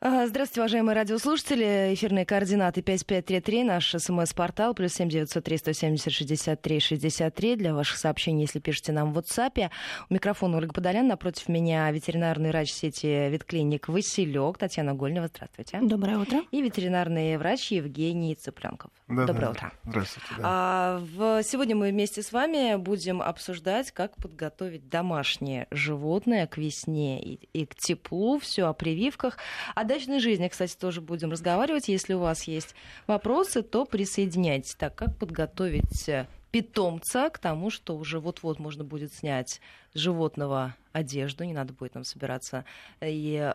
Здравствуйте, уважаемые радиослушатели. Эфирные координаты 5533, наш СМС-портал, +7 903 170 63 63. Для ваших сообщений, если пишете нам в WhatsApp. У микрофона Ольга Подолян, напротив меня ветеринарный врач сети «Ветклиник Василек» Татьяна Гольнева. Здравствуйте. Доброе утро. И ветеринарный врач Евгений Цыпленков. Да, доброе утро. Здравствуйте. Да. Сегодня мы вместе с вами будем обсуждать, как подготовить домашнее животное к весне и к теплу. Все о прививках. О дачной жизни, кстати, тоже будем разговаривать. Если у вас есть вопросы, то присоединяйтесь. Так, как подготовить питомца к тому, что уже вот-вот можно будет снять с животного одежду, не надо будет нам собираться и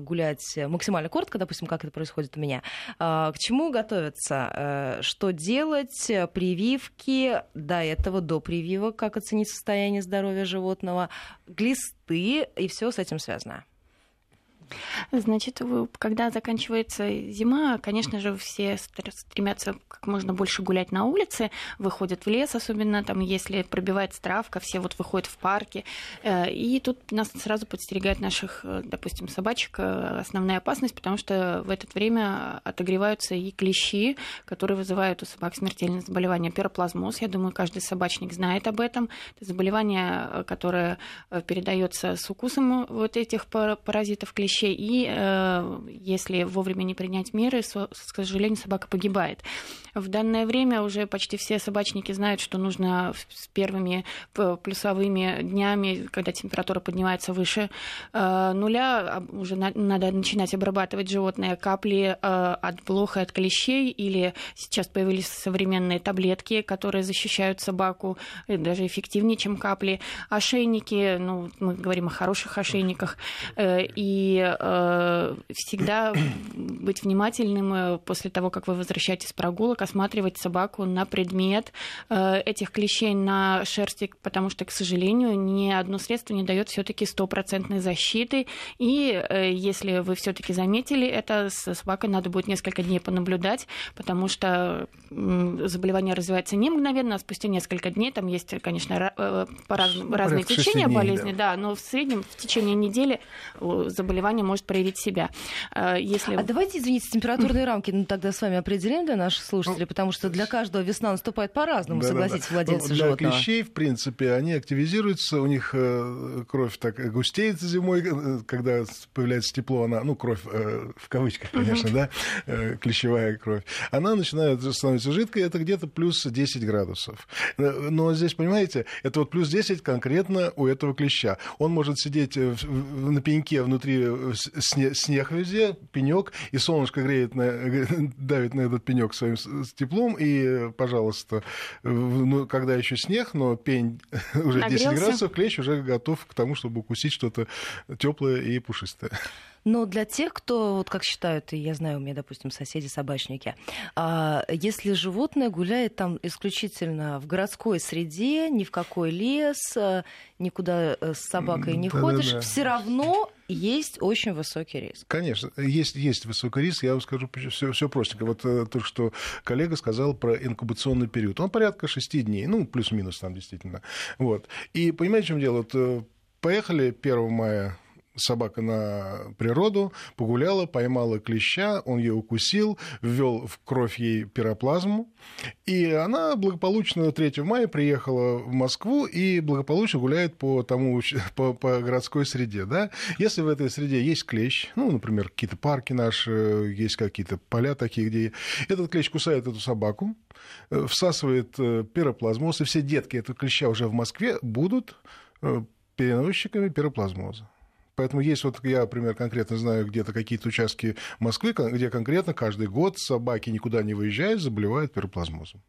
гулять максимально коротко, допустим, как это происходит у меня. К чему готовиться? Что делать? Прививки до этого, до прививок, как оценить состояние здоровья животного, глисты и все с этим связано. Значит, когда заканчивается зима, конечно же, все стремятся как можно больше гулять на улице, выходят в лес, особенно там, если пробивается травка, все вот выходят в парки. И тут нас сразу подстерегает наших, допустим, собачек основная опасность, потому что в это время отогреваются и клещи, которые вызывают у собак смертельное заболевание пироплазмоз. Я думаю, каждый собачник знает об этом. Это заболевание, которое передается с укусом вот этих паразитов клещей. И если вовремя не принять меры, к сожалению, собака погибает. В данное время уже почти все собачники знают, что нужно с первыми плюсовыми днями, когда температура поднимается выше нуля, уже надо начинать обрабатывать животное. Капли от блох и от клещей, или сейчас появились современные таблетки, которые защищают собаку, даже эффективнее, чем капли. Ошейники, ну, мы говорим о хороших ошейниках, и всегда быть внимательным после того, как вы возвращаетесь с прогулок, осматривать собаку на предмет этих клещей на шерсти, потому что, к сожалению, ни одно средство не дает все-таки стопроцентной защиты. И если вы все-таки заметили это, с собакой надо будет несколько дней понаблюдать, потому что заболевание развивается не мгновенно, а спустя несколько дней. Там есть, конечно, разные течения болезни, да, но в среднем в течение недели заболевание может проявить себя. Если... А давайте, извините, температурные рамки тогда с вами определим для наших слушателей, потому что для каждого весна наступает по-разному, да, согласитесь, да, да. Владельцы животного. Для клещей, в принципе, они активизируются, у них кровь так густеет зимой, когда появляется тепло, она, ну, кровь в кавычках, конечно, да, клещевая кровь, она начинает становиться жидкой, это где-то плюс 10 градусов. Но здесь, понимаете, это вот плюс 10 конкретно у этого клеща. Он может сидеть на пеньке внутри снег везде, пенёк, и солнышко греет давит на этот пенёк своим теплом, и, пожалуйста, ну, когда еще снег, но пень уже нагрелся. 10 градусов, клещ уже готов к тому, чтобы укусить что-то теплое и пушистое. Но для тех, кто, вот как считают, и я знаю, у меня, допустим, соседи-собачники, если животное гуляет там исключительно в городской среде, ни в какой лес, никуда с собакой не ходишь, все равно... Есть очень высокий риск. Конечно, есть высокий риск. Я вам скажу все простенько. Вот то, что коллега сказал про инкубационный период. Он порядка 6 дней, ну, плюс-минус там действительно. Вот. И понимаете, в чем дело? Вот, поехали 1 мая. Собака на природу, погуляла, поймала клеща, он ее укусил, ввел в кровь ей пироплазму, и она благополучно 3 мая приехала в Москву и благополучно гуляет по городской среде. Да? Если в этой среде есть клещ, ну, например, какие-то парки наши, есть какие-то поля такие, где этот клещ кусает эту собаку, всасывает пироплазмоз, и все детки этого клеща уже в Москве будут переносчиками пироплазмоза. Поэтому есть, вот я, например, конкретно знаю где-то какие-то участки Москвы, где конкретно каждый год собаки никуда не выезжают, заболевают пироплазмозом.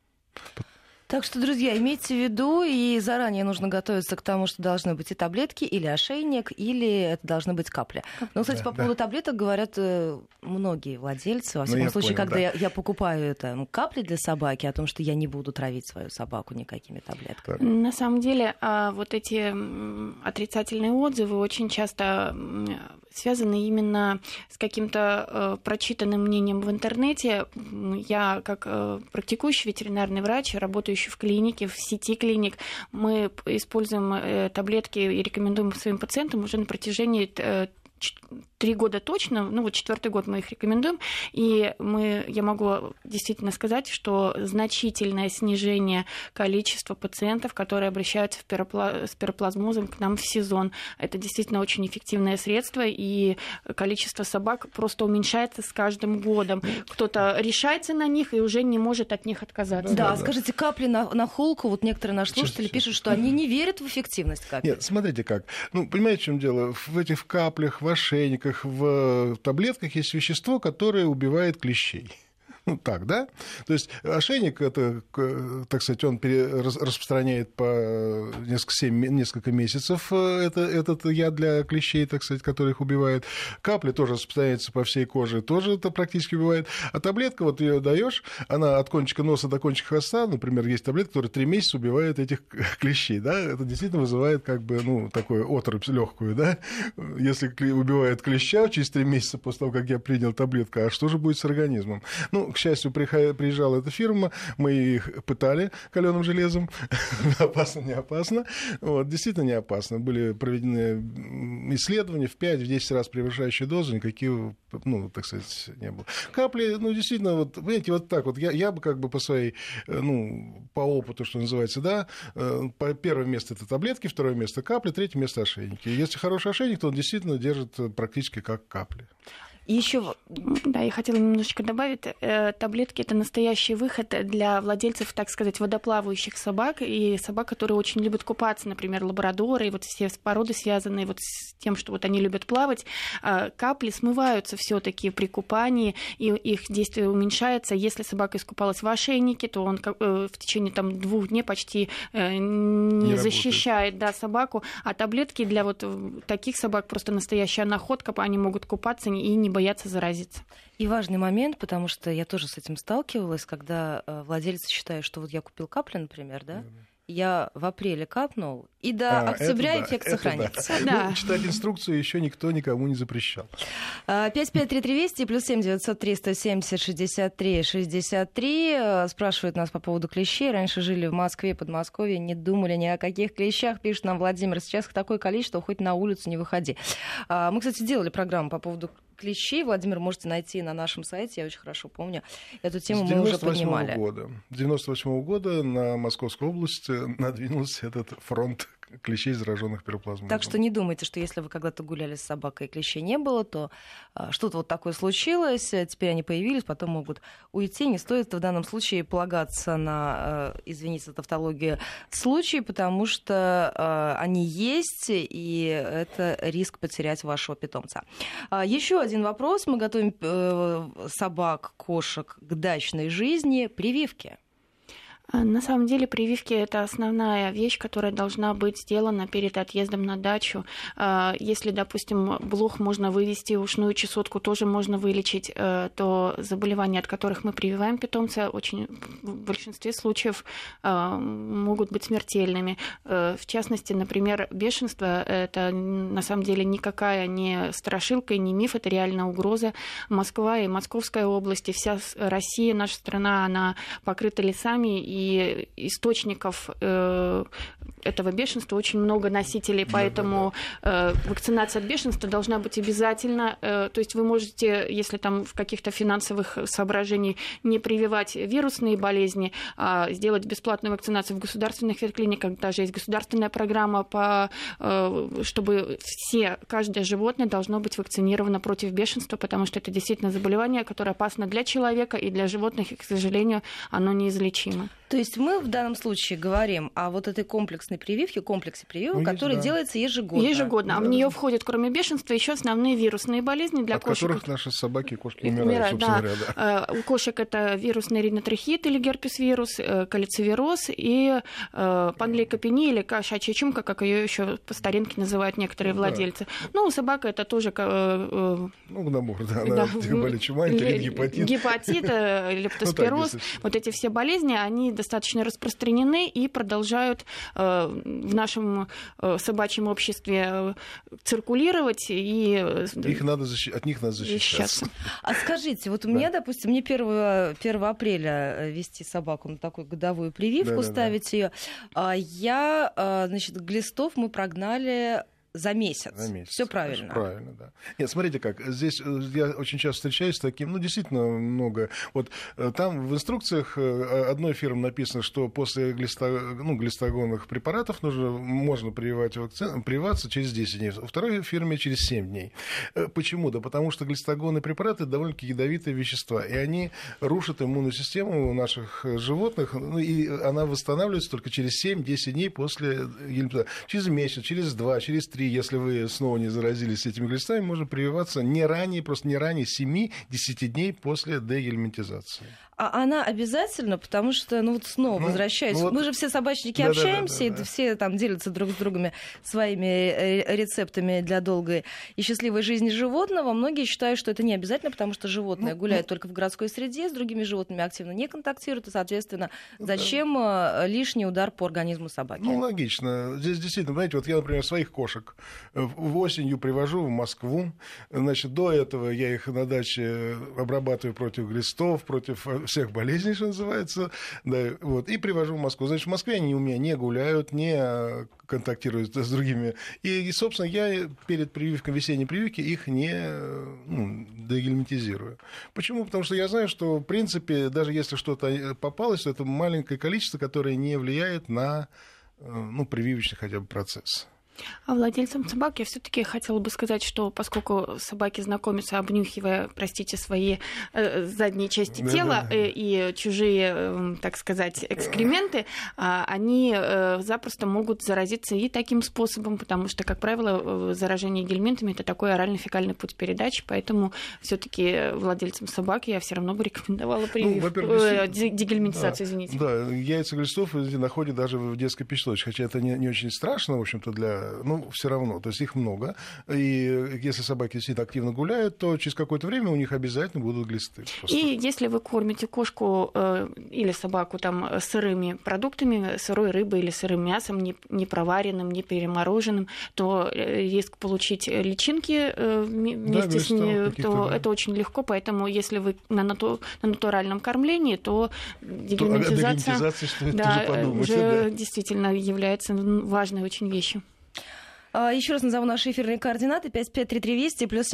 Так что, друзья, имейте в виду, и заранее нужно готовиться к тому, что должны быть и таблетки, или ошейник, или это должны быть капли. Ну, кстати, да, по поводу таблеток говорят многие владельцы, во всяком случае, понял, когда я покупаю капли для собаки, о том, что я не буду травить свою собаку никакими таблетками. На самом деле, вот эти отрицательные отзывы очень часто связаны именно с каким-то прочитанным мнением в интернете. Я, как практикующий ветеринарный врач, работающий в клинике, в сети клиник, мы используем таблетки и рекомендуем своим пациентам уже на протяжении 3 года точно, ну вот 4-й год мы их рекомендуем, и я могу действительно сказать, что значительное снижение количества пациентов, которые обращаются с пироплазмозом к нам в сезон. Это действительно очень эффективное средство, и количество собак просто уменьшается с каждым годом. Кто-то решается на них и уже не может от них отказаться. Да. Скажите, капли на холку, вот некоторые наши слушатели пишут, что они не верят в эффективность капель. Нет, смотрите как. Ну, понимаете, в чем дело? В этих каплях, в ошейниках, в таблетках есть вещество, которое убивает клещей. Ну, так, да? То есть ошейник, это, так сказать, он распространяет по несколько месяцев этот яд для клещей, так сказать, которых убивает. Капли тоже распространяются по всей коже, тоже это практически убивает. А таблетка, вот ее даешь, она от кончика носа до кончика хвоста, например, есть таблетка, которая 3 месяца убивает этих клещей, да? Это действительно вызывает как бы, ну, такую оторопь легкую, да? Если убивает клеща через 3 месяца после того, как я принял таблетку, а что же будет с организмом? Ну, к счастью, приезжала эта фирма, мы их пытали каленым железом. Опасно, не опасно. Вот, действительно не опасно. Были проведены исследования в 5-10 раз превышающие дозу, никакие, ну, так сказать, не было. Капли, ну, действительно, вот, понимаете, вот так вот. Я бы как бы по своей, ну, по опыту, что называется, да, по 1-е место это таблетки, 2-е место капли, 3-е место ошейники. Если хороший ошейник, то он действительно держит практически как капли. Еще, да, я хотела немножечко добавить, таблетки – это настоящий выход для владельцев, так сказать, водоплавающих собак и собак, которые очень любят купаться, например, лабрадоры, и вот все породы, связанные вот с тем, что вот они любят плавать, капли смываются все-таки при купании, и их действие уменьшается. Если собака искупалась в ошейнике, то он в течение там 2 дней почти не защищает, да, собаку, а таблетки для вот таких собак просто настоящая находка, они могут купаться и не боятся заразиться. И важный момент, потому что я тоже с этим сталкивалась, когда владельцы считают, что вот я купил капли, например, да? Я в апреле капнул, и до октября эффект сохранится. Да. Ну, читать инструкцию еще никто никому не запрещал. 553320 и +7 903 170 63 63. Спрашивают нас по поводу клещей. Раньше жили в Москве, Подмосковье, не думали ни о каких клещах, пишет нам Владимир. Сейчас такое количество, хоть на улицу не выходи. Мы, кстати, делали программу по поводу клещей. Владимир, можете найти на нашем сайте, я очень хорошо помню. Эту тему мы уже поднимали. С 98-го года на Московскую область надвинулся этот фронт клещей, зараженных пироплазмозом. Так что не думайте, что если вы когда-то гуляли с собакой и клещей не было, то что-то вот такое случилось, теперь они появились, потом могут уйти. Не стоит в данном случае полагаться на, извините за тавтологию, случаи, потому что они есть, и это риск потерять вашего питомца. Еще один вопрос. Мы готовим собак, кошек к дачной жизни. Прививки. На самом деле прививки – это основная вещь, которая должна быть сделана перед отъездом на дачу. Если, допустим, блох можно вывести, ушную чесотку тоже можно вылечить, то заболевания, от которых мы прививаем питомца, в большинстве случаев могут быть смертельными. В частности, например, бешенство – это на самом деле никакая не страшилка и не миф, это реальная угроза. Москва и Московская область, и вся Россия, наша страна, она покрыта лесами, и источников этого бешенства очень много носителей, поэтому вакцинация от бешенства должна быть обязательно. То есть вы можете, если там в каких-то финансовых соображениях не прививать вирусные болезни, а сделать бесплатную вакцинацию в государственных ветклиниках, даже есть государственная программа, чтобы каждое животное должно быть вакцинировано против бешенства, потому что это действительно заболевание, которое опасно для человека и для животных, и, к сожалению, оно неизлечимо. То есть мы в данном случае говорим о вот этой комплексной прививке, комплексе прививок, который делается ежегодно. Ежегодно. А в нее входят, кроме бешенства, еще основные вирусные болезни для кошек. От которых наши собаки и кошки умирают, собственно говоря. Да. У кошек это вирусный ринотрахит или герпес-вирус, калицивироз и панлейкопения или кошачья чумка, как ее еще по старинке называют некоторые владельцы. Да. Ну, у собак это тоже... Ну, набор, да. Болит чума, гепатит. Гепатит, лептоспироз. Вот эти все болезни, они достаточно распространены и продолжают в нашем собачьем обществе циркулировать. От них надо защищаться. А скажите, вот у меня, допустим, мне 1 апреля вести собаку на такую годовую прививку, ставить ее. Я, значит, глистов мы прогнали За месяц. За месяц. Все правильно. Правильно, да. Нет, смотрите как. Здесь я очень часто встречаюсь с таким, ну, действительно много. Вот там в инструкциях одной фирмы написано, что после глистогонных препаратов можно прививаться через 10 дней. У второй фирме через 7 дней. Почему? Да потому что глистогонные препараты довольно-таки ядовитые вещества. И они рушат иммунную систему у наших животных. Ну, и она восстанавливается только через 7-10 дней после гельминта. Через месяц, через 2, через 3. Если вы снова не заразились этими глистами, можно прививаться не ранее 7-10 дней после дегельминтизации. А она обязательно, потому что, ну вот снова возвращаюсь, мы же все собачники общаемся, и все там делятся друг с другом своими рецептами для долгой и счастливой жизни животного. Многие считают, что это не обязательно, потому что животное гуляет только в городской среде, с другими животными активно не контактирует, и, соответственно, зачем лишний удар по организму собаки? Ну, логично. Здесь действительно, знаете, вот я, например, своих кошек осенью привожу в Москву, значит, до этого я их на даче обрабатываю против глистов, против всех болезней, что называется, да, вот, и привожу в Москву. Значит, в Москве они у меня не гуляют, не контактируют с другими. И собственно, я перед прививкой, весенней прививки их не дегельминтизирую. Почему? Потому что я знаю, что, в принципе, даже если что-то попалось, то это маленькое количество, которое не влияет на прививочный хотя бы процесс. А владельцам собак я все-таки хотела бы сказать, что поскольку собаки знакомятся, обнюхивая, простите, свои задние части тела и чужие, так сказать, экскременты, они запросто могут заразиться и таким способом, потому что, как правило, заражение гельминтами – это такой орально-фекальный путь передачи, поэтому все-таки владельцам собак я все равно бы рекомендовала дегельминтизацию, извините. Да, яйца глистов находят даже в детской пищеводе, хотя это не очень страшно, в общем-то, все равно, то есть их много. И если собаки сидят активно гуляют, то через какое-то время у них обязательно будут глисты. Просто. И если вы кормите кошку или собаку там сырыми продуктами, сырой рыбой или сырым мясом, не проваренным, не перемороженным, то риск получить личинки вместе с ними, то это очень легко. Поэтому если вы на натуральном кормлении, то дегельминтизация уже действительно является важной очень вещью. Еще раз назову наши эфирные координаты: 553320 плюс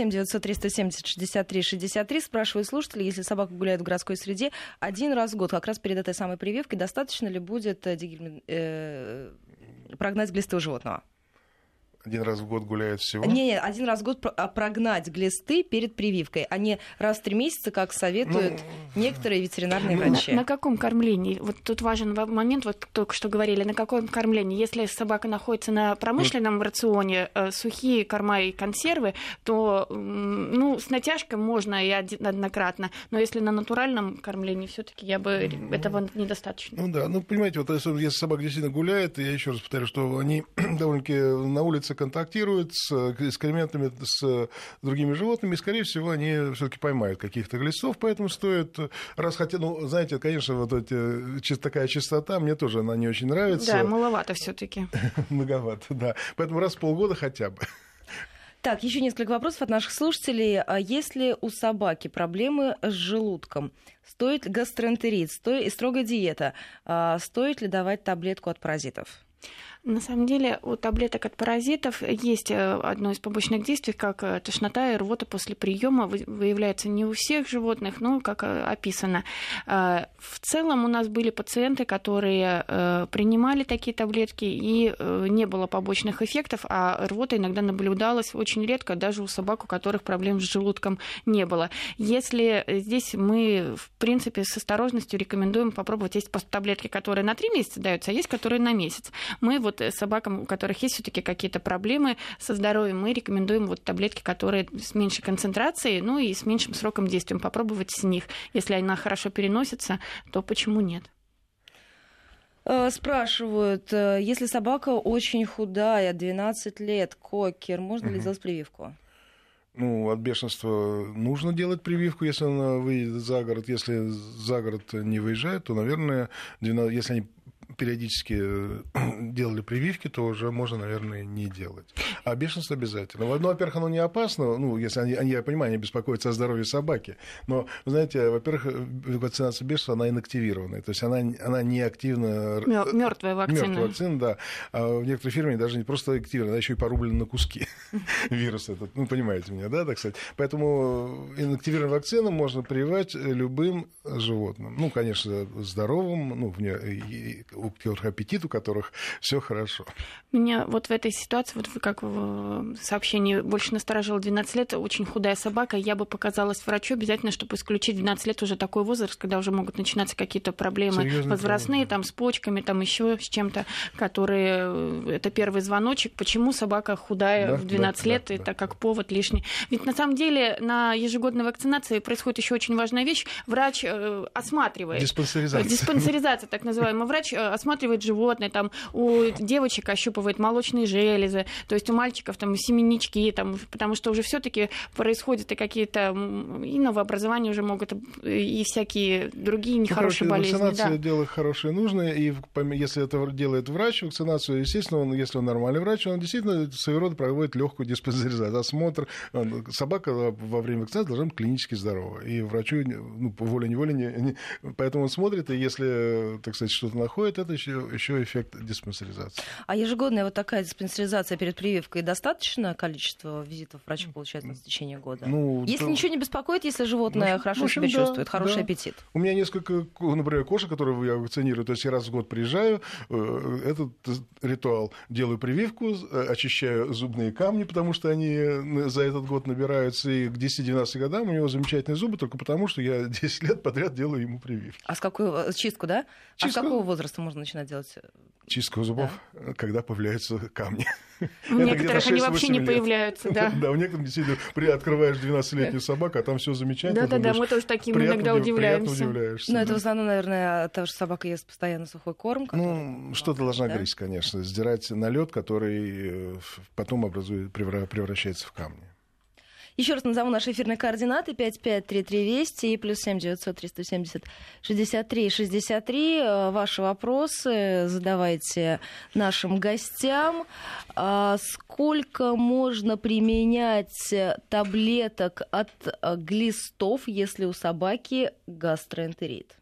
7-900-370-63-63. Спрашивают слушатели, если собака гуляет в городской среде один раз в год, как раз перед этой самой прививкой, достаточно ли будет прогнать глисты у животного? Один раз в год гуляет всего? Нет, один раз в год прогнать глисты перед прививкой, а не раз в 3 месяца, как советуют некоторые ветеринарные врачи. На каком кормлении? Вот тут важен момент, вот только что говорили, на каком кормлении? Если собака находится на промышленном рационе, сухие корма и консервы, то с натяжкой можно и однократно, но если на натуральном кормлении, все-таки я бы этого недостаточно. Понимаете, вот если собака действительно гуляет, я еще раз повторю, что они довольно-таки на улице контактируют с экскрементами, с другими животными, и, скорее всего, они все-таки поймают каких-то глистов, поэтому стоит раз хотя, знаете, конечно, вот эти, такая чистота, мне тоже она не очень нравится. Да, маловато все-таки. Многовато, да. Поэтому раз в полгода хотя бы. Так, еще несколько вопросов от наших слушателей. Если у собаки проблемы с желудком, стоит гастроэнтерит, строгая диета, стоит ли давать таблетку от паразитов? На самом деле у таблеток от паразитов есть одно из побочных действий, как тошнота и рвота после приема, выявляется не у всех животных, но как описано. В целом у нас были пациенты, которые принимали такие таблетки, и не было побочных эффектов, а рвота иногда наблюдалась очень редко, даже у собак, у которых проблем с желудком не было. Если здесь мы, в принципе, с осторожностью рекомендуем попробовать. Есть таблетки, которые на 3 месяца даются, а есть, которые на месяц. Мы собакам, у которых есть все-таки какие-то проблемы со здоровьем, мы рекомендуем таблетки, которые с меньшей концентрацией, и с меньшим сроком действия. Попробовать с них. Если она хорошо переносится, то почему нет? Спрашивают, если собака очень худая, 12 лет, кокер, можно ли сделать прививку? От бешенства нужно делать прививку, если она выедет за город. Если за город не выезжает, то, наверное, если они периодически делали прививки, то уже можно, наверное, не делать. А бешенство обязательно. Ну, во-первых, оно не опасно, ну, если они, я понимаю, они беспокоятся о здоровье собаки, но, знаете, во-первых, вакцинация бешенства, она инактивированная, то есть она не активно... Мёртвая вакцина. Мёртвая вакцина, да. А в некоторых фирмах даже не просто активна, она еще и порублена на куски вирус этот, ну, понимаете меня, да, так сказать. Поэтому инактивированную вакцину можно прививать любым животным. Ну, конечно, здоровым, ну, у которых аппетит, у которых все хорошо. Меня вот в этой ситуации, вот как в сообщении, больше насторожило 12 лет, очень худая собака, я бы показалась врачу обязательно, чтобы исключить 12 лет уже такой возраст, когда уже могут начинаться какие-то проблемы возрастные, там, с почками, там, еще с чем-то, которые... Это первый звоночек, почему собака худая в 12 лет, это как повод лишний. Ведь на самом деле на ежегодной вакцинации происходит еще очень важная вещь. Врач осматривает. Диспансеризация, так называемая. Врач осматривает животное, там, у девочек ощупывает молочные железы, то есть у мальчиков там семеннички, там, потому что уже все-таки происходят и какие-то и новообразования уже могут, и всякие другие нехорошие болезни. Вакцинация дело хорошее и нужное, и если это делает врач, вакцинацию, естественно, он, если он нормальный врач, он действительно своего рода проводит легкую диспансеризацию, осмотр. Собака во время вакцинации должна быть клинически здорова, и врачу, ну, волей-неволей, поэтому он смотрит, и если, так сказать, что-то находит, это еще эффект диспансеризации. А ежегодная вот такая диспансеризация перед прививкой, достаточно количество визитов врачу получается в течение года? Ну, если ничего не беспокоит, если животное хорошо себя чувствует, хороший аппетит. У меня несколько, например, кошек, которые я вакцинирую, то есть я раз в год приезжаю, этот ритуал, делаю прививку, очищаю зубные камни, потому что они за этот год набираются, и к 10-12 годам у него замечательные зубы только потому, что я 10 лет подряд делаю ему прививки. А с какой? Чистку, да? Чистку? А с какого возраста можно начинать делать? Чистку зубов, да, когда появляются камни. У некоторых они вообще не появляются, да. Да, у некоторых действительно открываешь 12-летнюю собаку, а там все замечательно. Да-да-да, мы тоже таким иногда удивляемся. Но это в основном, наверное, от того, что собака ест постоянно сухой корм. Ну, что-то должна грызть, конечно, сдирать налет, который потом превращается в камни. Еще раз назову наши эфирные координаты: 553320 и +7 900 370 63 63. Ваши вопросы задавайте нашим гостям. Сколько можно применять таблеток от глистов, если у собаки гастроэнтерит?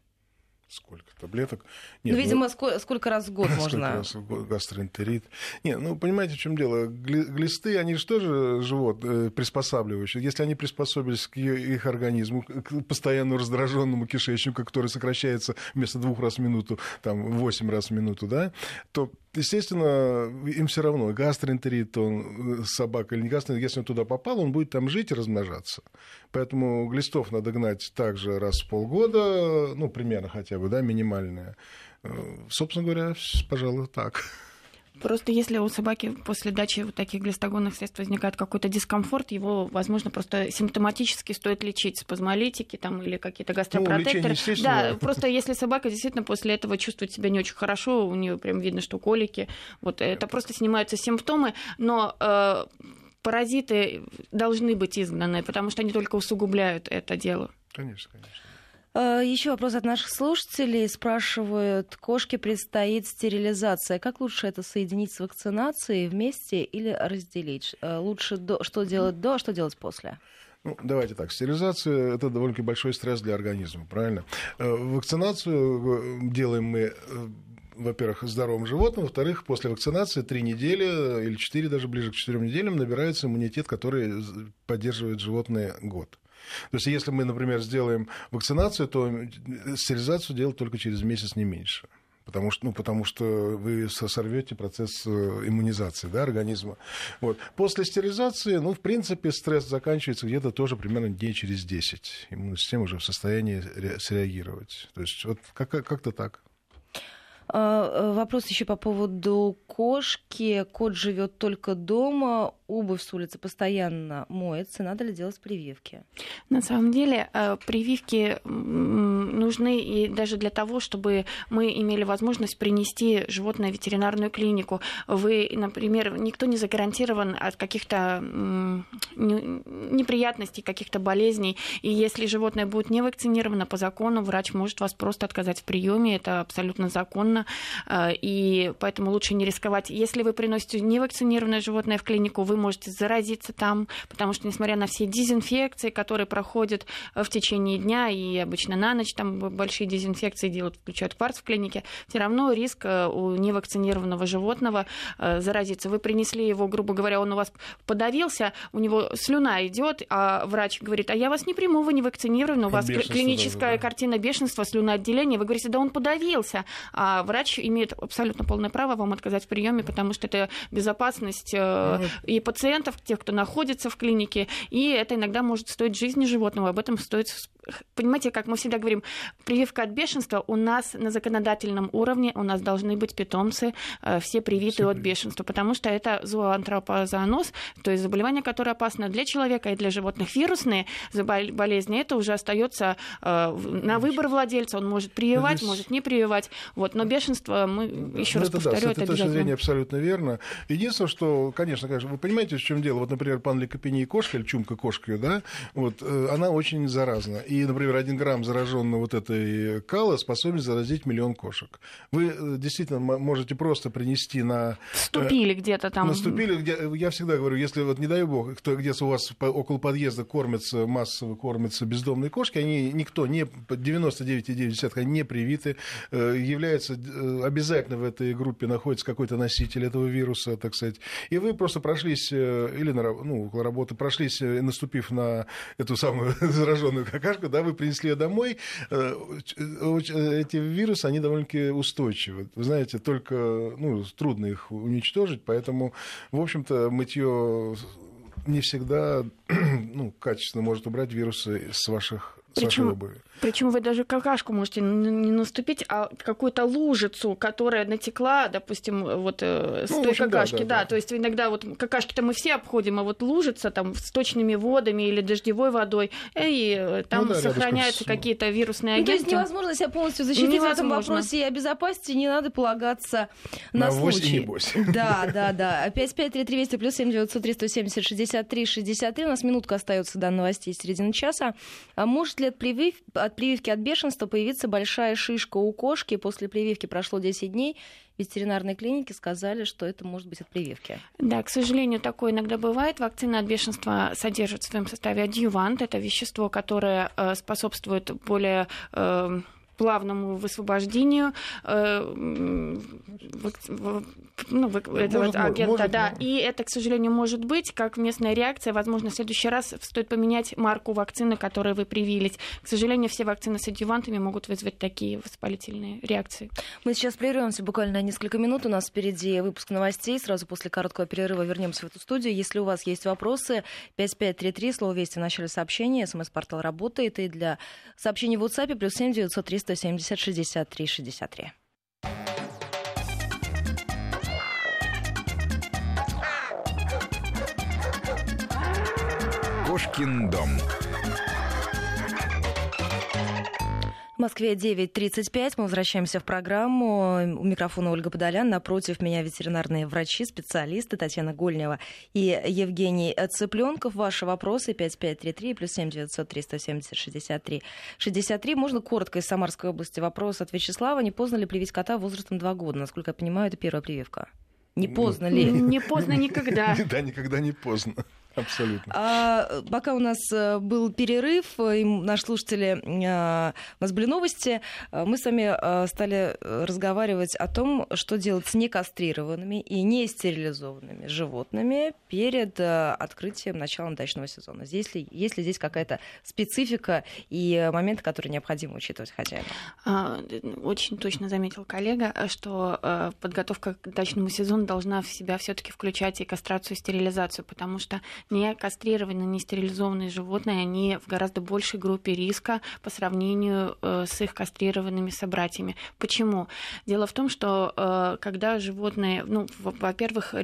Сколько таблеток? Нет, ну, видимо, сколько раз в год можно. Сколько раз в год гастроэнтерит. Нет, ну, понимаете, в чем дело? Глисты, они же тоже приспосабливающие. Если они приспособились к их организму, к постоянно раздраженному кишечнику, который сокращается вместо 2 раз в минуту, там, 8 раз в минуту, да, то, естественно, им все равно, гастроэнтерит он, собака или не гастроэнтерит, если он туда попал, он будет там жить и размножаться. Поэтому глистов надо гнать также раз в полгода, ну, примерно хотя бы, да, минимальная. Собственно говоря, пожалуй, так. Просто если у собаки после дачи вот таких глистогонных средств возникает какой-то дискомфорт, его, возможно, просто симптоматически стоит лечить, спазмолитики там, или какие-то гастропротекторы. Ну, да, просто если собака действительно после этого чувствует себя не очень хорошо, у нее прям видно, что колики, вот это просто снимаются симптомы, но... паразиты должны быть изгнаны, потому что они только усугубляют это дело. Конечно, конечно. Еще вопрос от наших слушателей. Спрашивают, кошке предстоит стерилизация. Как лучше это соединить с вакцинацией вместе или разделить? Лучше что делать до, а что делать после? Ну, давайте так, стерилизация – это довольно-таки большой стресс для организма, правильно? Вакцинацию делаем мы, во-первых, здоровым животным, во-вторых, после вакцинации 3 недели или 4, даже ближе к 4 неделям набирается иммунитет, который поддерживает животное год. То есть, если мы, например, сделаем вакцинацию, то стерилизацию делать только через месяц, не меньше. Потому что вы сорвете процесс иммунизации, да, организма. Вот. После стерилизации, ну, в принципе, стресс заканчивается где-то тоже примерно дней через 10. Иммунная система уже в состоянии среагировать. То есть, вот как-то так. Вопрос еще по поводу кошки. Кот живет только дома, обувь с улицы постоянно моется. Надо ли делать прививки? На самом деле прививки нужны и даже для того, чтобы мы имели возможность принести животное в ветеринарную клинику. Вы, например, никто не загарантирован от каких-то неприятностей, каких-то болезней. И если животное будет не вакцинировано по закону, врач может вас просто отказать в приеме. Это абсолютно законно. опасно, и поэтому лучше не рисковать. Если вы приносите невакцинированное животное в клинику, вы можете заразиться там, потому что, несмотря на все дезинфекции, которые проходят в течение дня, и обычно на ночь там большие дезинфекции делают, включают кварц в клинике, все равно риск у невакцинированного животного заразиться. Вы принесли его, грубо говоря, он у вас подавился, у него слюна идет, а врач говорит: а я вас не приму, вы не вакцинированы, у вас клиническая картина бешенства, слюноотделение. Вы говорите: да он подавился. А врач имеет абсолютно полное право вам отказать в приеме, потому что это безопасность и пациентов, тех, кто находится в клинике, и это иногда может стоить жизни животного. Об этом стоит вспомнить. Понимаете, как мы всегда говорим, прививка от бешенства у нас на законодательном уровне, у нас должны быть питомцы все привитые от бешенства, потому что это зоантропозооноз, то есть заболевание, которое опасно для человека и для животных. Вирусные болезни, это уже остается на выбор владельца, он может прививать, здесь... может не прививать, вот. Но бешенство, мы еще раз повторю, это обязательно. Да, с этой точки зрения абсолютно верно. Единственное, что, конечно, вы понимаете, в чем дело, вот, например, панлейкопения кошки, или чумка кошки, да, вот, она очень заразна. И, например, 1 грамм зараженного вот этой калы способен заразить 1 миллион кошек. Вы действительно можете просто принести на... Вступили где-то там. Наступили, где... Я всегда говорю, если, вот не дай бог, кто где-то у вас около подъезда кормятся, массово кормятся бездомные кошки, они никто не... 99,9% они не привиты, являются... Обязательно в этой группе находится какой-то носитель этого вируса, так сказать. И вы просто прошлись, или на работу прошлись, наступив на эту самую зараженную какашку, да, вы принесли ее домой, эти вирусы, они довольно-таки устойчивы. Вы знаете, только трудно их уничтожить, поэтому, в общем-то, мытье не всегда качественно может убрать вирусы с ваших... Причем вы даже какашку можете не наступить, а какую-то лужицу, которая натекла, допустим, вот с той какашки. Да. То есть иногда вот какашки-то мы все обходим, а вот лужица там с сточными водами или дождевой водой, и там сохраняются какие-то вирусные агенты. То есть невозможно себя полностью защитить в этом вопросе и обезопасить, и не надо полагаться на случай. Небось. Да. 553320 плюс 7903 170 63 63. У нас минутка остается до новостей середины часа. Может ли от прививки от бешенства появиться большая шишка у кошки? После прививки прошло 10 дней. Ветеринарные клиники сказали, что это может быть от прививки. Да, к сожалению, такое иногда бывает. Вакцина от бешенства содержит в своем составе адъювант. Это вещество, которое способствует более... плавному высвобождению этого агента. Да. И это, к сожалению, может быть как местная реакция. Возможно, в следующий раз стоит поменять марку вакцины, которой вы привились. К сожалению, все вакцины с адъювантами могут вызвать такие воспалительные реакции. Мы сейчас прервемся буквально на несколько минут. У нас впереди выпуск новостей. Сразу после короткого перерыва вернемся в эту студию. Если у вас есть вопросы, 5533, слово «Вести» в начале сообщения. СМС-портал работает. И для сообщений в WhatsApp плюс 7903 170 63 63. Кошкин дом. В Москве 9:35. Мы возвращаемся в программу. У микрофона Ольга Подолян. Напротив меня ветеринарные врачи, специалисты Татьяна Гольнева и Евгений Цыпленков. Ваши вопросы 5533 плюс 7903 170 63 63. Можно коротко из Самарской области вопрос от Вячеслава. Не поздно ли привить кота возрастом 2 года? Насколько я понимаю, это первая прививка. Не поздно ли? Не поздно никогда. Да, никогда не поздно. Абсолютно. Пока у нас был перерыв, и наши слушатели, у нас были новости, мы с вами стали разговаривать о том, что делать с некастрированными и нестерилизованными животными перед открытием, началом дачного сезона. Есть ли здесь какая-то специфика и моменты, которые необходимо учитывать хозяину? Очень точно заметил коллега, что подготовка к дачному сезону должна в себя все-таки включать и кастрацию, и стерилизацию, потому что не кастрированные, не стерилизованные животные, они в гораздо большей группе риска по сравнению с их кастрированными собратьями. Почему? Дело в том, что когда животные... во-первых,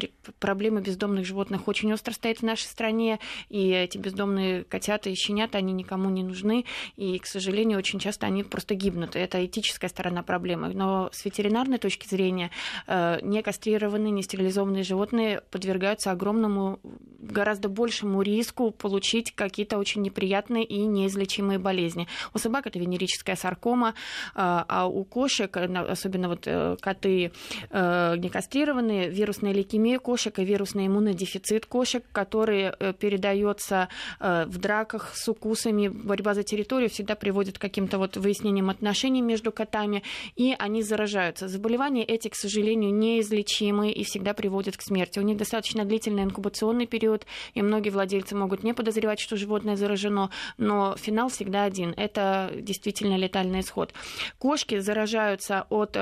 проблема бездомных животных очень остро стоит в нашей стране, и эти бездомные котята и щенята, они никому не нужны, и, к сожалению, очень часто они просто гибнут. Это этическая сторона проблемы. Но с ветеринарной точки зрения не кастрированные, не стерилизованные животные подвергаются огромному, гораздо гораздо большему риску получить какие-то очень неприятные и неизлечимые болезни. У собак это венерическая саркома, а у кошек, особенно вот коты некастрированные, вирусная лейкемия кошек и вирусный иммунодефицит кошек, который передается в драках с укусами. Борьба за территорию всегда приводит к каким-то вот выяснениям отношений между котами, и они заражаются. Заболевания эти, к сожалению, неизлечимы и всегда приводят к смерти. У них достаточно длительный инкубационный период, и многие владельцы могут не подозревать, что животное заражено, но финал всегда один. Это действительно летальный исход. Кошки заражаются от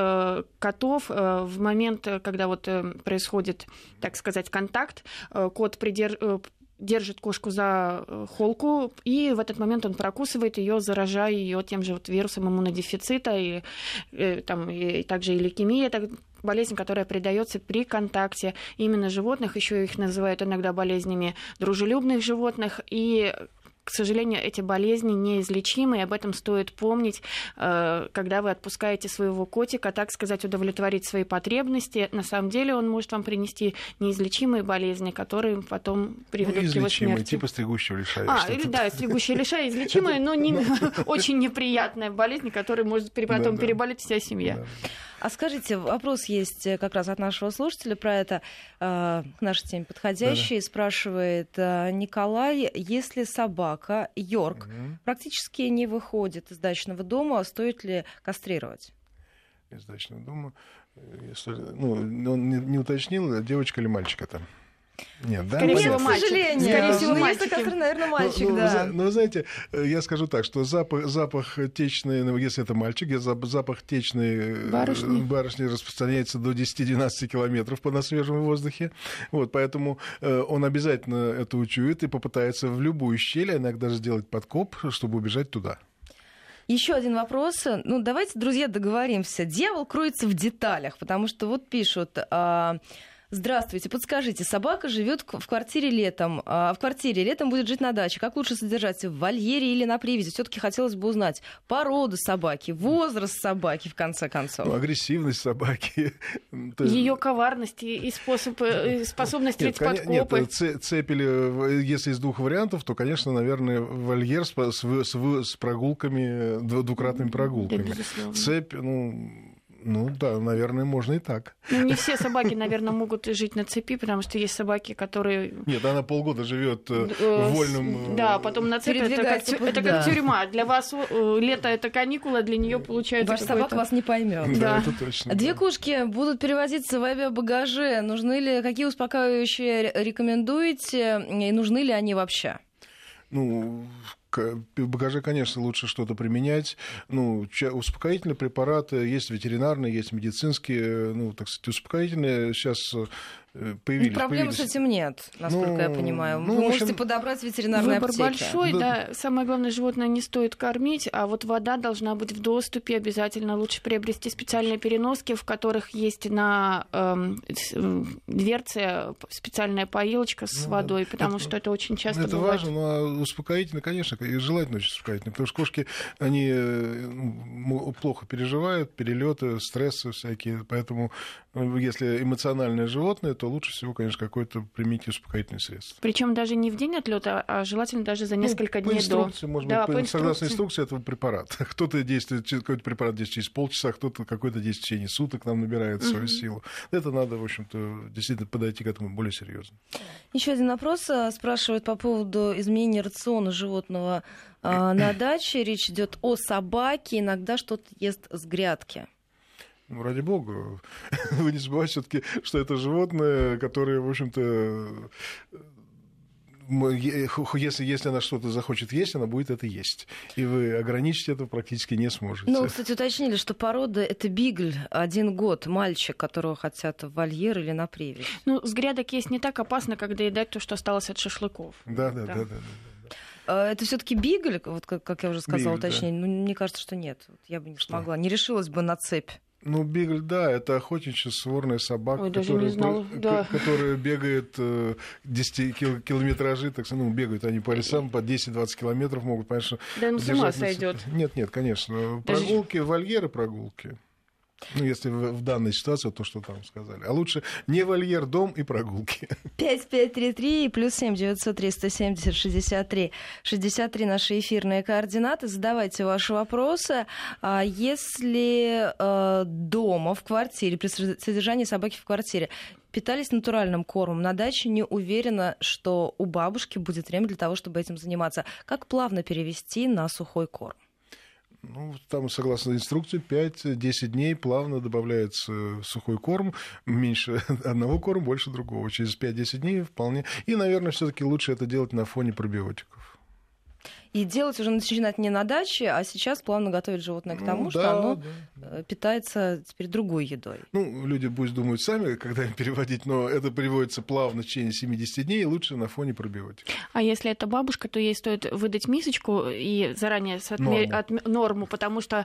котов в момент, когда вот происходит, так сказать, контакт. Кот держит кошку за холку, и в этот момент он прокусывает ее, заражая ее тем же вот вирусом иммунодефицита и также и лейкемия. Это болезнь, которая передается при контакте именно животных. Еще их называют иногда болезнями дружелюбных животных. И, к сожалению, эти болезни неизлечимы, и об этом стоит помнить, когда вы отпускаете своего котика, так сказать, удовлетворить свои потребности. На самом деле он может вам принести неизлечимые болезни, которые потом приведут к его смерти. Типа стригущего лишая. Стригущая лишая, излечимая, но очень неприятная болезнь, которой может потом переболеть вся семья. А скажите, вопрос есть как раз от нашего слушателя про это, к нашей теме подходящий, спрашивает Николай, если собака йорк практически не выходит из дачного дома, стоит ли кастрировать? Из дачного дома, если, он не уточнил, девочка или мальчик это? Нет, да? Нет, к сожалению. Скорее всего, мальчик. Если, наверное, мальчик, вы знаете, я скажу так, что запах течной, если это мальчик, запах течной барышни распространяется до 10-12 километров на свежем воздухе. Вот, поэтому он обязательно это учует и попытается в любую щель, иногда даже сделать подкоп, чтобы убежать туда. Еще один вопрос. Давайте, друзья, договоримся. Дьявол кроется в деталях, потому что вот пишут... Здравствуйте, подскажите, собака живет в квартире летом, будет жить на даче. Как лучше содержать, в вольере или на привязи? Все-таки хотелось бы узнать породу собаки, возраст собаки, в конце концов. Агрессивность собаки. Ее коварность и способность лить подкопы. Нет, цепели, если из двух вариантов, то, конечно, наверное, вольер с прогулками, двукратными прогулками. Цепь, наверное, можно и так. Не все собаки, наверное, могут жить на цепи, потому что есть собаки, которые... Нет, она полгода живет вольным... Да, потом на цепи. Это как тюрьма. Для вас лето — это каникула, для нее получается... Ваша собака вас не поймет. Да, это точно. Две кошки будут перевозиться в авиабагаже. Нужны ли... Какие успокаивающие рекомендуете? И нужны ли они вообще? В багаже, конечно, лучше что-то применять. Успокоительные препараты, есть ветеринарные, есть медицинские, успокоительные сейчас появились. Проблем с этим нет, насколько я понимаю. Вы можете подобрать ветеринарные аптеки. Выбор большой, да. Самое главное, животное не стоит кормить, а вот вода должна быть в доступе обязательно. Лучше приобрести специальные переноски, в которых есть на дверце специальная поилочка с водой, потому что это очень часто бывает. Это важно, но успокоительно, конечно, и желательно успокоительно, потому что кошки, они плохо переживают перелеты, стрессы всякие, поэтому если эмоциональное животное, то лучше всего, конечно, какое-то применить успокоительное средство. Причем даже не в день отлета, а желательно даже за несколько дней до. Согласно инструкции этого препарата. Кто-то действует, какой-то препарат действует через полчаса, кто-то какой-то действует в течение суток, нам набирает свою силу. Это надо, в общем-то, действительно подойти к этому более серьезно. Еще один вопрос спрашивают по поводу изменения рациона животного на даче. Речь идет о собаке, иногда что-то ест с грядки. Ради бога, вы не забывайте все-таки, что это животное, которое, в общем-то, если она что-то захочет есть, она будет это есть. И вы ограничить это практически не сможете. Кстати, уточнили, что порода — это бигль, 1 год, мальчик, которого хотят в вольер или на привязь. С грядок есть не так опасно, как доедать то, что осталось от шашлыков. Да. Это все-таки бигль, вот как я уже сказала, уточнение. Да. Мне кажется, что нет. Я бы не смогла, не решилась бы на цепь. Бигль, да, это охотничья сворная собака, которая бегает 10-километражи, бегают они по лесам, по 10-20 километров могут, конечно... Да, с ума сойдет. Нет, конечно. Прогулки, вольеры, прогулки. Ну, если в данной ситуации, то, что там сказали. А лучше не вольер, дом и прогулки. 5533 и плюс 7 900 370 63 63 наши эфирные координаты. Задавайте ваши вопросы. Если дома, в квартире, при содержании собаки в квартире, питались натуральным кормом, на даче не уверена, что у бабушки будет время для того, чтобы этим заниматься. Как плавно перевести на сухой корм? Ну, там, согласно инструкции, 5-10 дней плавно добавляется сухой корм. Меньше одного корма, больше другого. Через 5-10 дней вполне. И, наверное, все-таки лучше это делать на фоне пробиотиков. И делать уже начинать не на даче, а сейчас плавно готовить животное к тому, что оно питается теперь другой едой. Ну, люди пусть думают сами, когда им переводить, но это переводится плавно в течение 70 дней, и лучше на фоне пробиотиков. А если это бабушка, то ей стоит выдать мисочку и заранее норму, потому что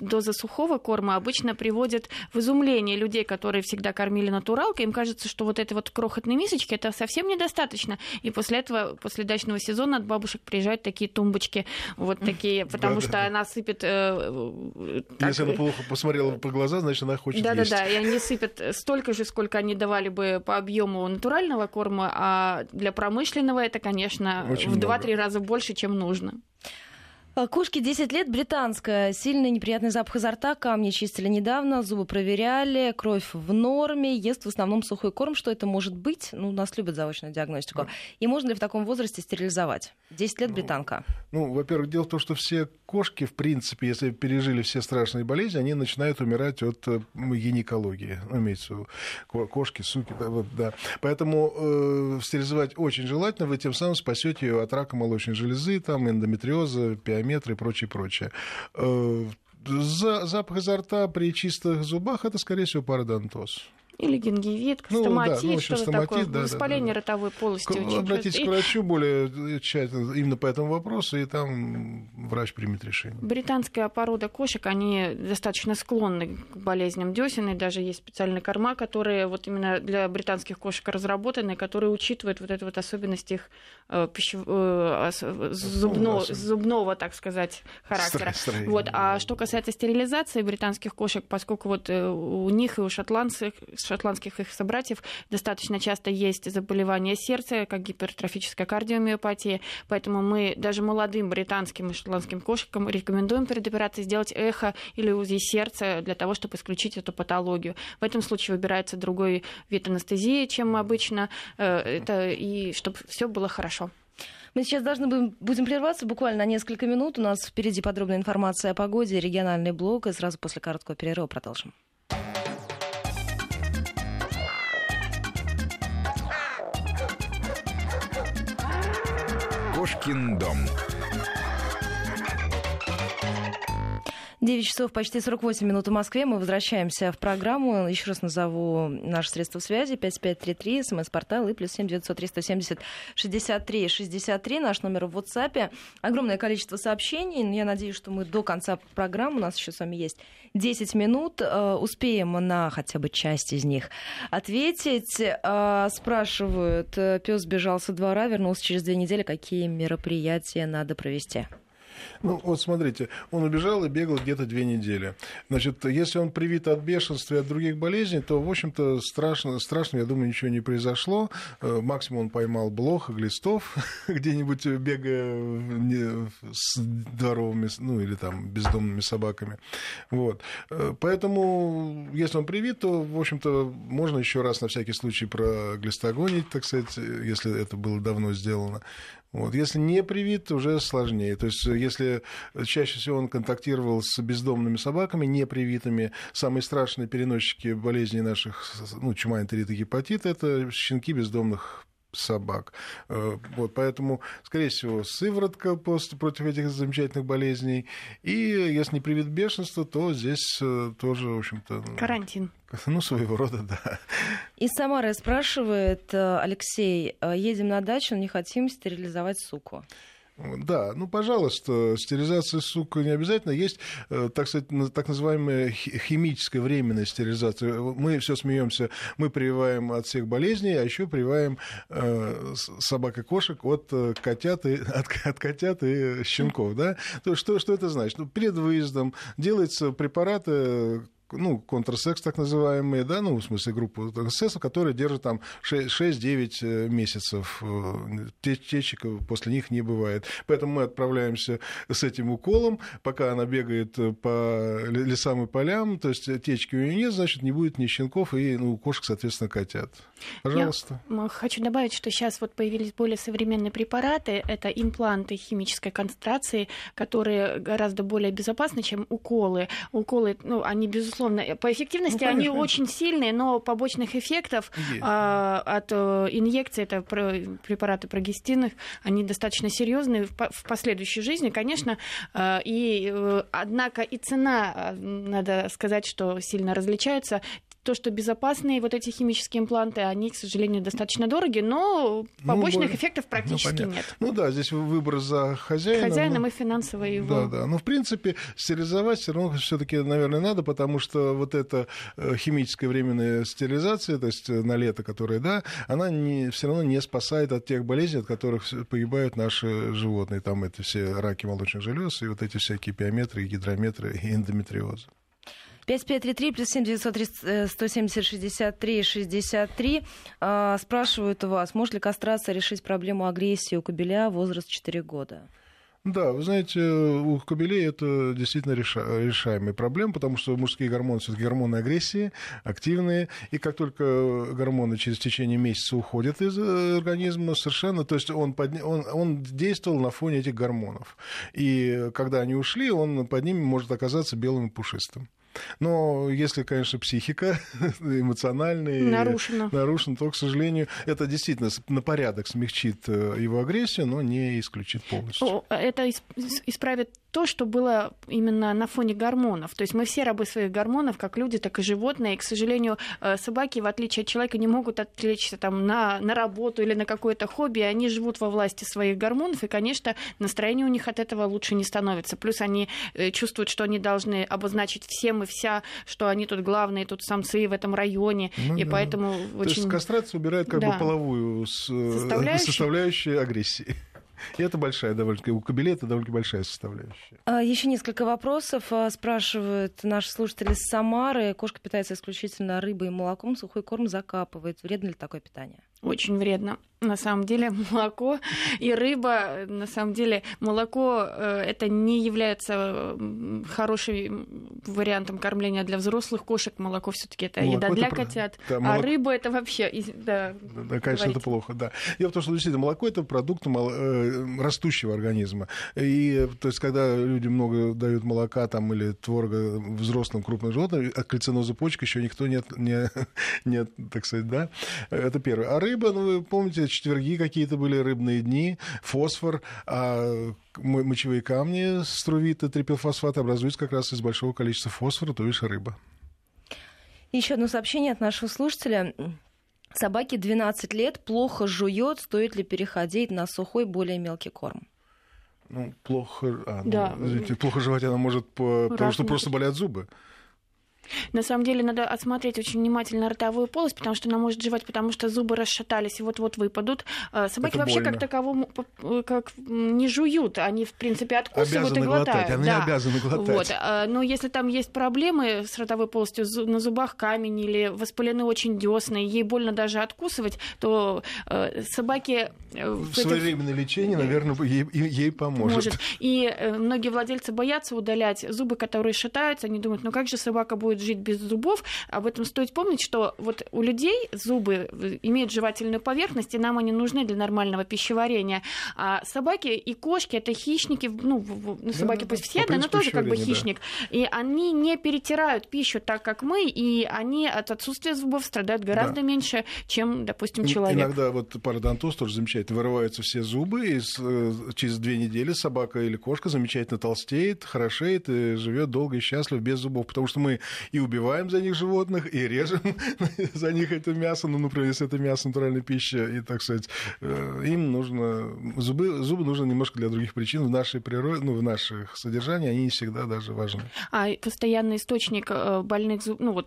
доза сухого корма обычно приводит в изумление людей, которые всегда кормили натуралкой. Им кажется, что вот этой вот крохотной мисочки это совсем недостаточно. И после этого, после дачного сезона от бабушек приезжают такие тумбочки, вот такие, потому что она сыпет... Если она плохо посмотрела по глазам, значит, она хочет есть. Да-да-да, и они сыпят столько же, сколько они давали бы по объему натурального корма, а для промышленного это, конечно, очень в 2-3 раза больше, чем нужно. Кошке 10 лет, британская. Сильный неприятный запах изо рта, камни чистили недавно, зубы проверяли, кровь в норме, ест в основном сухой корм. Что это может быть? Ну, нас любят заочную диагностику. И можно ли в таком возрасте стерилизовать? 10 лет британка. Ну, во-первых, дело в том, что все кошки, в принципе, если пережили все страшные болезни, они начинают умирать от гинекологии. Ну, имеется в виду кошки, суки. Да, вот, да. Поэтому стерилизовать очень желательно. Вы тем самым спасете ее от рака молочной железы, там, эндометриоза, пиометры и прочее-прочее. Запах изо рта при чистых зубах – это, скорее всего, пародонтоз. Или гингивит, стоматит, что-то такое, воспаление ротовой полости. Обратитесь к врачу более тщательно именно по этому вопросу, и там врач примет решение. Британская порода кошек, они достаточно склонны к болезням десен, и даже есть специальные корма, которые вот именно для британских кошек разработаны, которые учитывают вот эту вот особенность их зубного, так сказать, характера. Вот. А что касается стерилизации британских кошек, поскольку вот у них и у шотландских их собратьев достаточно часто есть заболевания сердца, как гипертрофическая кардиомиопатия, поэтому мы даже молодым британским и шотландским кошкам рекомендуем перед операцией сделать эхо или УЗИ сердца для того, чтобы исключить эту патологию. В этом случае выбирается другой вид анестезии, чем обычно, и чтобы все было хорошо. Мы сейчас должны будем прерваться буквально на несколько минут. У нас впереди подробная информация о погоде, региональный блок, и сразу после короткого перерыва продолжим. Кошкин дом. 9 часов почти 48 минут в Москве. Мы возвращаемся в программу. Еще раз назову наши средства связи. 5533, смс-портал и плюс 7 900 370 63 63. Наш номер в WhatsApp. Огромное количество сообщений. Я надеюсь, что мы до конца программы, у нас еще с вами есть 10 минут, успеем на хотя бы часть из них ответить. Спрашивают, пес бежал со двора, вернулся через 2 недели. Какие мероприятия надо провести? Ну, вот смотрите, он убежал и бегал где-то 2 недели. Значит, если он привит от бешенства и от других болезней, то, в общем-то, страшно, я думаю, ничего не произошло. Максимум он поймал блох и глистов где-нибудь, бегая с дворовыми, ну, или там бездомными собаками. Вот. Поэтому, если он привит, то, в общем-то, можно еще раз на всякий случай проглистогонить, так сказать, если это было давно сделано. Вот. Если не привит, уже сложнее. То есть, если чаще всего он контактировал с бездомными собаками, не привитыми, самые страшные переносчики болезней наших, ну, чума, энтерит и гепатит, это щенки бездомных собак. Вот, поэтому, скорее всего, сыворотка против этих замечательных болезней. И если не привит бешенство, то здесь тоже, в общем-то... Карантин. Ну, своего рода, да. Из Самары спрашивает Алексей, едем на дачу, но не хотим стерилизовать суку. Да, ну, пожалуйста, стерилизация сук не обязательно. Есть, так сказать, так называемая химическая временная стерилизация. Мы все смеемся, мы прививаем от всех болезней, а еще прививаем собак и кошек от котят и щенков. Да? Что это значит? Ну, перед выездом делаются препараты контрасекс так называемые, да, ну, в смысле группу сексов, которые держат там 6-9 месяцев, течек после них не бывает. Поэтому мы отправляемся с этим уколом, пока она бегает по лесам и полям, то есть течки у нее нет, значит, не будет ни щенков, и у кошек, соответственно, котят. Пожалуйста. Я хочу добавить, что сейчас вот появились более современные препараты, это импланты химической концентрации, которые гораздо более безопасны, чем уколы. Уколы, ну, они, безусловно, по эффективности, ну, конечно, они очень сильные, но побочных эффектов от инъекций, это препараты прогестиновых, они достаточно серьезные в последующей жизни, конечно. Однако и цена, надо сказать, что сильно различается. То, что безопасные вот эти химические импланты, они, к сожалению, достаточно дороги, но побочных эффектов практически нет. Ну да, здесь выбор за хозяином. Хозяином и финансово его. Да, да. Но в принципе стерилизовать все равно все-таки, наверное, надо, потому что вот эта химическая временная стерилизация, то есть на лето, которая, да, она все равно не спасает от тех болезней, от которых погибают наши животные. Там это все раки молочных желез и вот эти всякие пиометры, гидрометры и эндометриозы. 5533 плюс 7-900-170-63-63 спрашивают у вас, может ли кастрация решить проблему агрессии у кобеля, возраст 4 года? Да, вы знаете, у кобелей это действительно решаемая проблема, потому что мужские гормоны все-таки гормоны агрессии, активные, и как только гормоны через течение месяца уходят из организма совершенно, то есть он действовал на фоне этих гормонов, и когда они ушли, он под ними может оказаться белым и пушистым. Но если, конечно, психика эмоциональная нарушена, то, к сожалению, это действительно на порядок смягчит его агрессию, но не исключит полностью. Это исправит то, что было именно на фоне гормонов. То есть мы все рабы своих гормонов, как люди, так и животные. И, к сожалению, собаки, в отличие от человека, не могут отвлечься там, на работу или на какое-то хобби. Они живут во власти своих гормонов, и, конечно, настроение у них от этого лучше не становится. Плюс они чувствуют, что они должны обозначить всем и вся, что они тут главные, тут самцы в этом районе. Ну, и да, поэтому очень... То есть кастрация убирает как бы половую составляющую агрессии. И это большая довольно-таки, у кобелей это довольно-таки большая составляющая. Еще несколько вопросов спрашивают наши слушатели из Самары. Кошка питается исключительно рыбой и молоком, сухой корм закапывает. Вредно ли такое питание? Очень вредно. На самом деле молоко и рыба, на самом деле молоко это не является хорошим вариантом кормления для взрослых кошек. Молоко все-таки это еда для котят, рыба это вообще... Да, конечно, это плохо, да. Дело в том, что действительно молоко это продукт растущего организма. И то есть когда люди много дают молока там, или творога взрослым крупным животным, от кальциноза почек еще никто не так сказать, да. Это первое. А рыба, ну вы помните, четверги какие-то были, рыбные дни, фосфор, а мочевые камни, струвиты, трипилфосфат образуются как раз из большого количества фосфора, то есть рыба. Еще одно сообщение от нашего слушателя. Собаке 12 лет, плохо жует, стоит ли переходить на сухой, более мелкий корм? Ну, плохо жевать она может, потому что просто болят зубы. На самом деле надо осмотреть очень внимательно ротовую полость, потому что она может жевать, потому что зубы расшатались и вот-вот выпадут. Собаки вообще как таковому как не жуют, они в принципе откусывают и глотают. Они обязаны глотать. Вот. Но если там есть проблемы с ротовой полостью, на зубах камень или воспалены очень десны, ей больно даже откусывать, то собаки... Своевременное лечение, наверное, ей поможет. И многие владельцы боятся удалять зубы, которые шатаются, они думают, ну как же собака будет жить без зубов. Об этом стоит помнить, что вот у людей зубы имеют жевательную поверхность, и нам они нужны для нормального пищеварения. А собаки и кошки — это хищники, собаки пусть все, но тоже как бы хищник. Да. И они не перетирают пищу так, как мы, и они от отсутствия зубов страдают гораздо меньше, чем, допустим, человек. Иногда вот пародонтоз тоже замечательно. Вырываются все зубы, и через 2 недели собака или кошка замечательно толстеет, хорошеет и живет долго и счастливо без зубов, потому что мы и убиваем за них животных, и режем за них это мясо. Ну, например, если это мясо, натуральная пища, и, так сказать, им нужно... Зубы нужны немножко для других причин. В нашей природе, в наших содержаниях они не всегда даже важны. А постоянный источник больных зубов...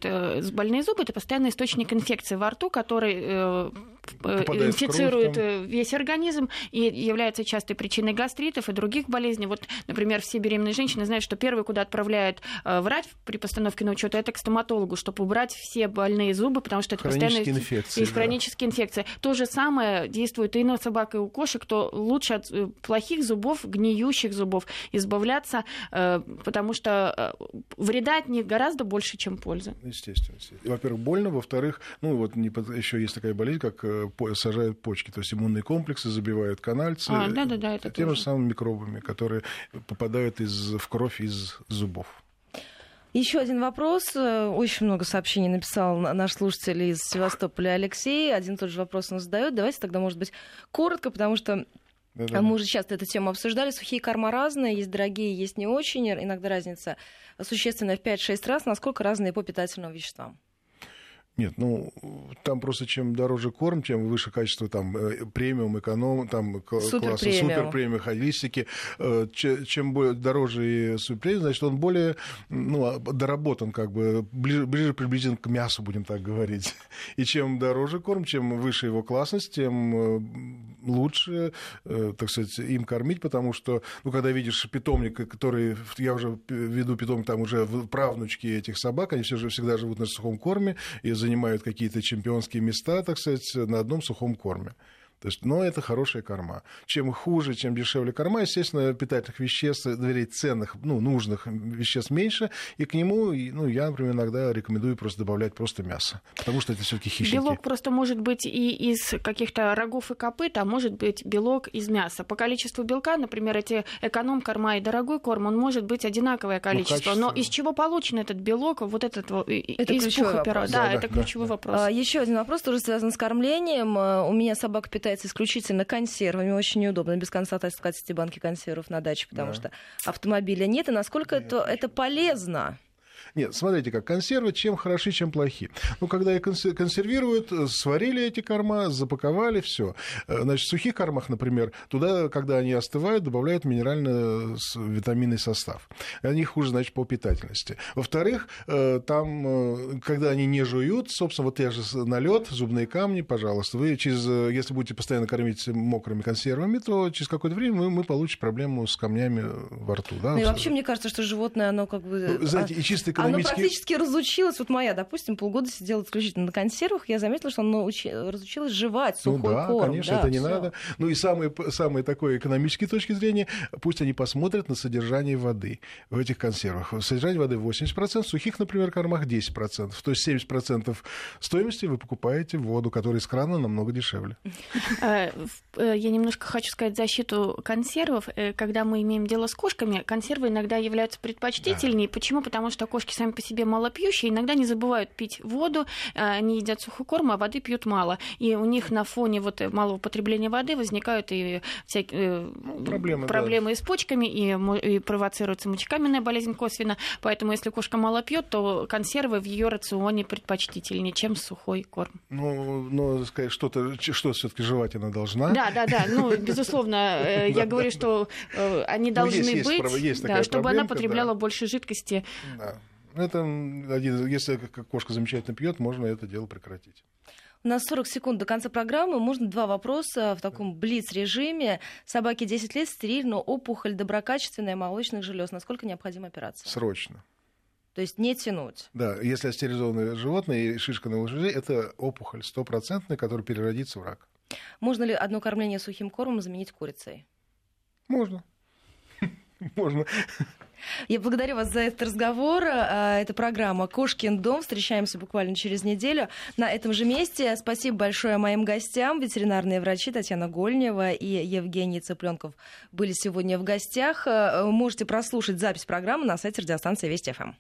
больные зубы — это постоянный источник инфекции во рту, который инфицирует весь организм и является частой причиной гастритов и других болезней. Вот, например, все беременные женщины знают, что первое, куда отправляет врач при постановке на учет, это к стоматологу, чтобы убрать все больные зубы, потому что это постоянные инфекции, хронические инфекции. То же самое действует и на собак, и у кошек, то лучше от плохих зубов, гниющих зубов избавляться, потому что вреда от них гораздо больше, чем пользы. Естественно. Во-первых, больно, во-вторых, еще есть такая болезнь, как сажают почки, то есть иммунные комплексы забивают канальцы тем же самым микробами, которые попадают в кровь из зубов. Еще один вопрос. Очень много сообщений написал наш слушатель из Севастополя Алексей. Один и тот же вопрос он задает. Давайте тогда, может быть, коротко, потому что мы уже часто эту тему обсуждали. Сухие корма разные, есть дорогие, есть не очень. Иногда разница существенная в 5-6 раз. Насколько разные по питательным веществам? Нет, там просто чем дороже корм, тем выше качество, там, премиум, эконом, там, класса, суперпремиум, холистики. Чем дороже суперпремиум, значит, он более, доработан, как бы, ближе приблизительно к мясу, будем так говорить. И чем дороже корм, чем выше его классность, тем лучше, так сказать, им кормить, потому что, когда видишь питомника, который, я уже веду питомник, там уже правнучки этих собак, они все же всегда живут на сухом корме, и занимают какие-то чемпионские места, так сказать, на одном сухом корме. То есть, это хорошая корма. Чем хуже, чем дешевле корма, естественно, питательных веществ, ценных, нужных веществ меньше. И к нему, я, например, иногда рекомендую просто добавлять мясо. Потому что это все-таки хищники. Белок просто может быть и из каких-то рогов и копыт, а может быть белок из мяса. По количеству белка, например, эти эконом-корма и дорогой корм, он может быть одинаковое количество. Но из чего получен этот белок? Вот этот это из пуха пера. Да, ключевой вопрос. Еще один вопрос, тоже связан с кормлением. У меня собака питается исключительно консервами. Очень неудобно без конца таскать эти банки консервов на даче, потому что автомобиля нет. И насколько это полезно? Нет, смотрите, как консервы, чем хороши, чем плохи. Когда их консервируют, сварили эти корма, запаковали, все. Значит, в сухих кормах, например, туда, когда они остывают, добавляют минерально-витаминный состав. Они хуже, значит, по питательности. Во-вторых, там, когда они не жуют, собственно, вот те же налет, зубные камни, пожалуйста. Вы если будете постоянно кормить мокрыми консервами, то через какое-то время мы получим проблему с камнями во рту. Да? И вообще, мне кажется, что животное, оно как бы... Знаете, экономически... Оно практически разучилось. Вот моя, допустим, полгода сидела исключительно на консервах. Я заметила, что оно разучилось жевать сухой корм. Конечно, это не всё надо. И самые такой экономические точки зрения, пусть они посмотрят на содержание воды в этих консервах. Содержание воды 80%, в сухих, например, кормах 10%. То есть 70% стоимости вы покупаете воду, которая из крана намного дешевле. Я немножко хочу сказать защиту консервов. Когда мы имеем дело с кошками, консервы иногда являются предпочтительнее. Почему? Потому что кошки сами по себе малопьющие, иногда не забывают пить воду, они едят сухой корм, а воды пьют мало. И у них на фоне малого потребления воды возникают и всякие проблемы и с почками, и провоцируется мочекаменная болезнь косвенно. Поэтому, если кошка мало пьет, то консервы в ее рационе предпочтительнее, чем сухой корм. Что все-таки жевать она должна. Да. Безусловно, я говорю, что они должны быть, чтобы она потребляла больше жидкости. Да. Если кошка замечательно пьет, можно это дело прекратить. У нас 40 секунд до конца программы. Можно два вопроса в таком блиц-режиме. Собаке 10 лет, стерильно, опухоль доброкачественная молочных желез. Насколько необходима операция? Срочно. То есть не тянуть. Да, если стерилизованное животное и шишка на железе, это опухоль стопроцентная, которая переродится в рак. Можно ли одно кормление сухим кормом заменить курицей? Можно. Я благодарю вас за этот разговор. Это программа «Кошкин дом». Встречаемся буквально через неделю на этом же месте. Спасибо большое моим гостям. Ветеринарные врачи Татьяна Гольнева и Евгений Цыпленков были сегодня в гостях. Можете прослушать запись программы на сайте радиостанции Вести ФМ.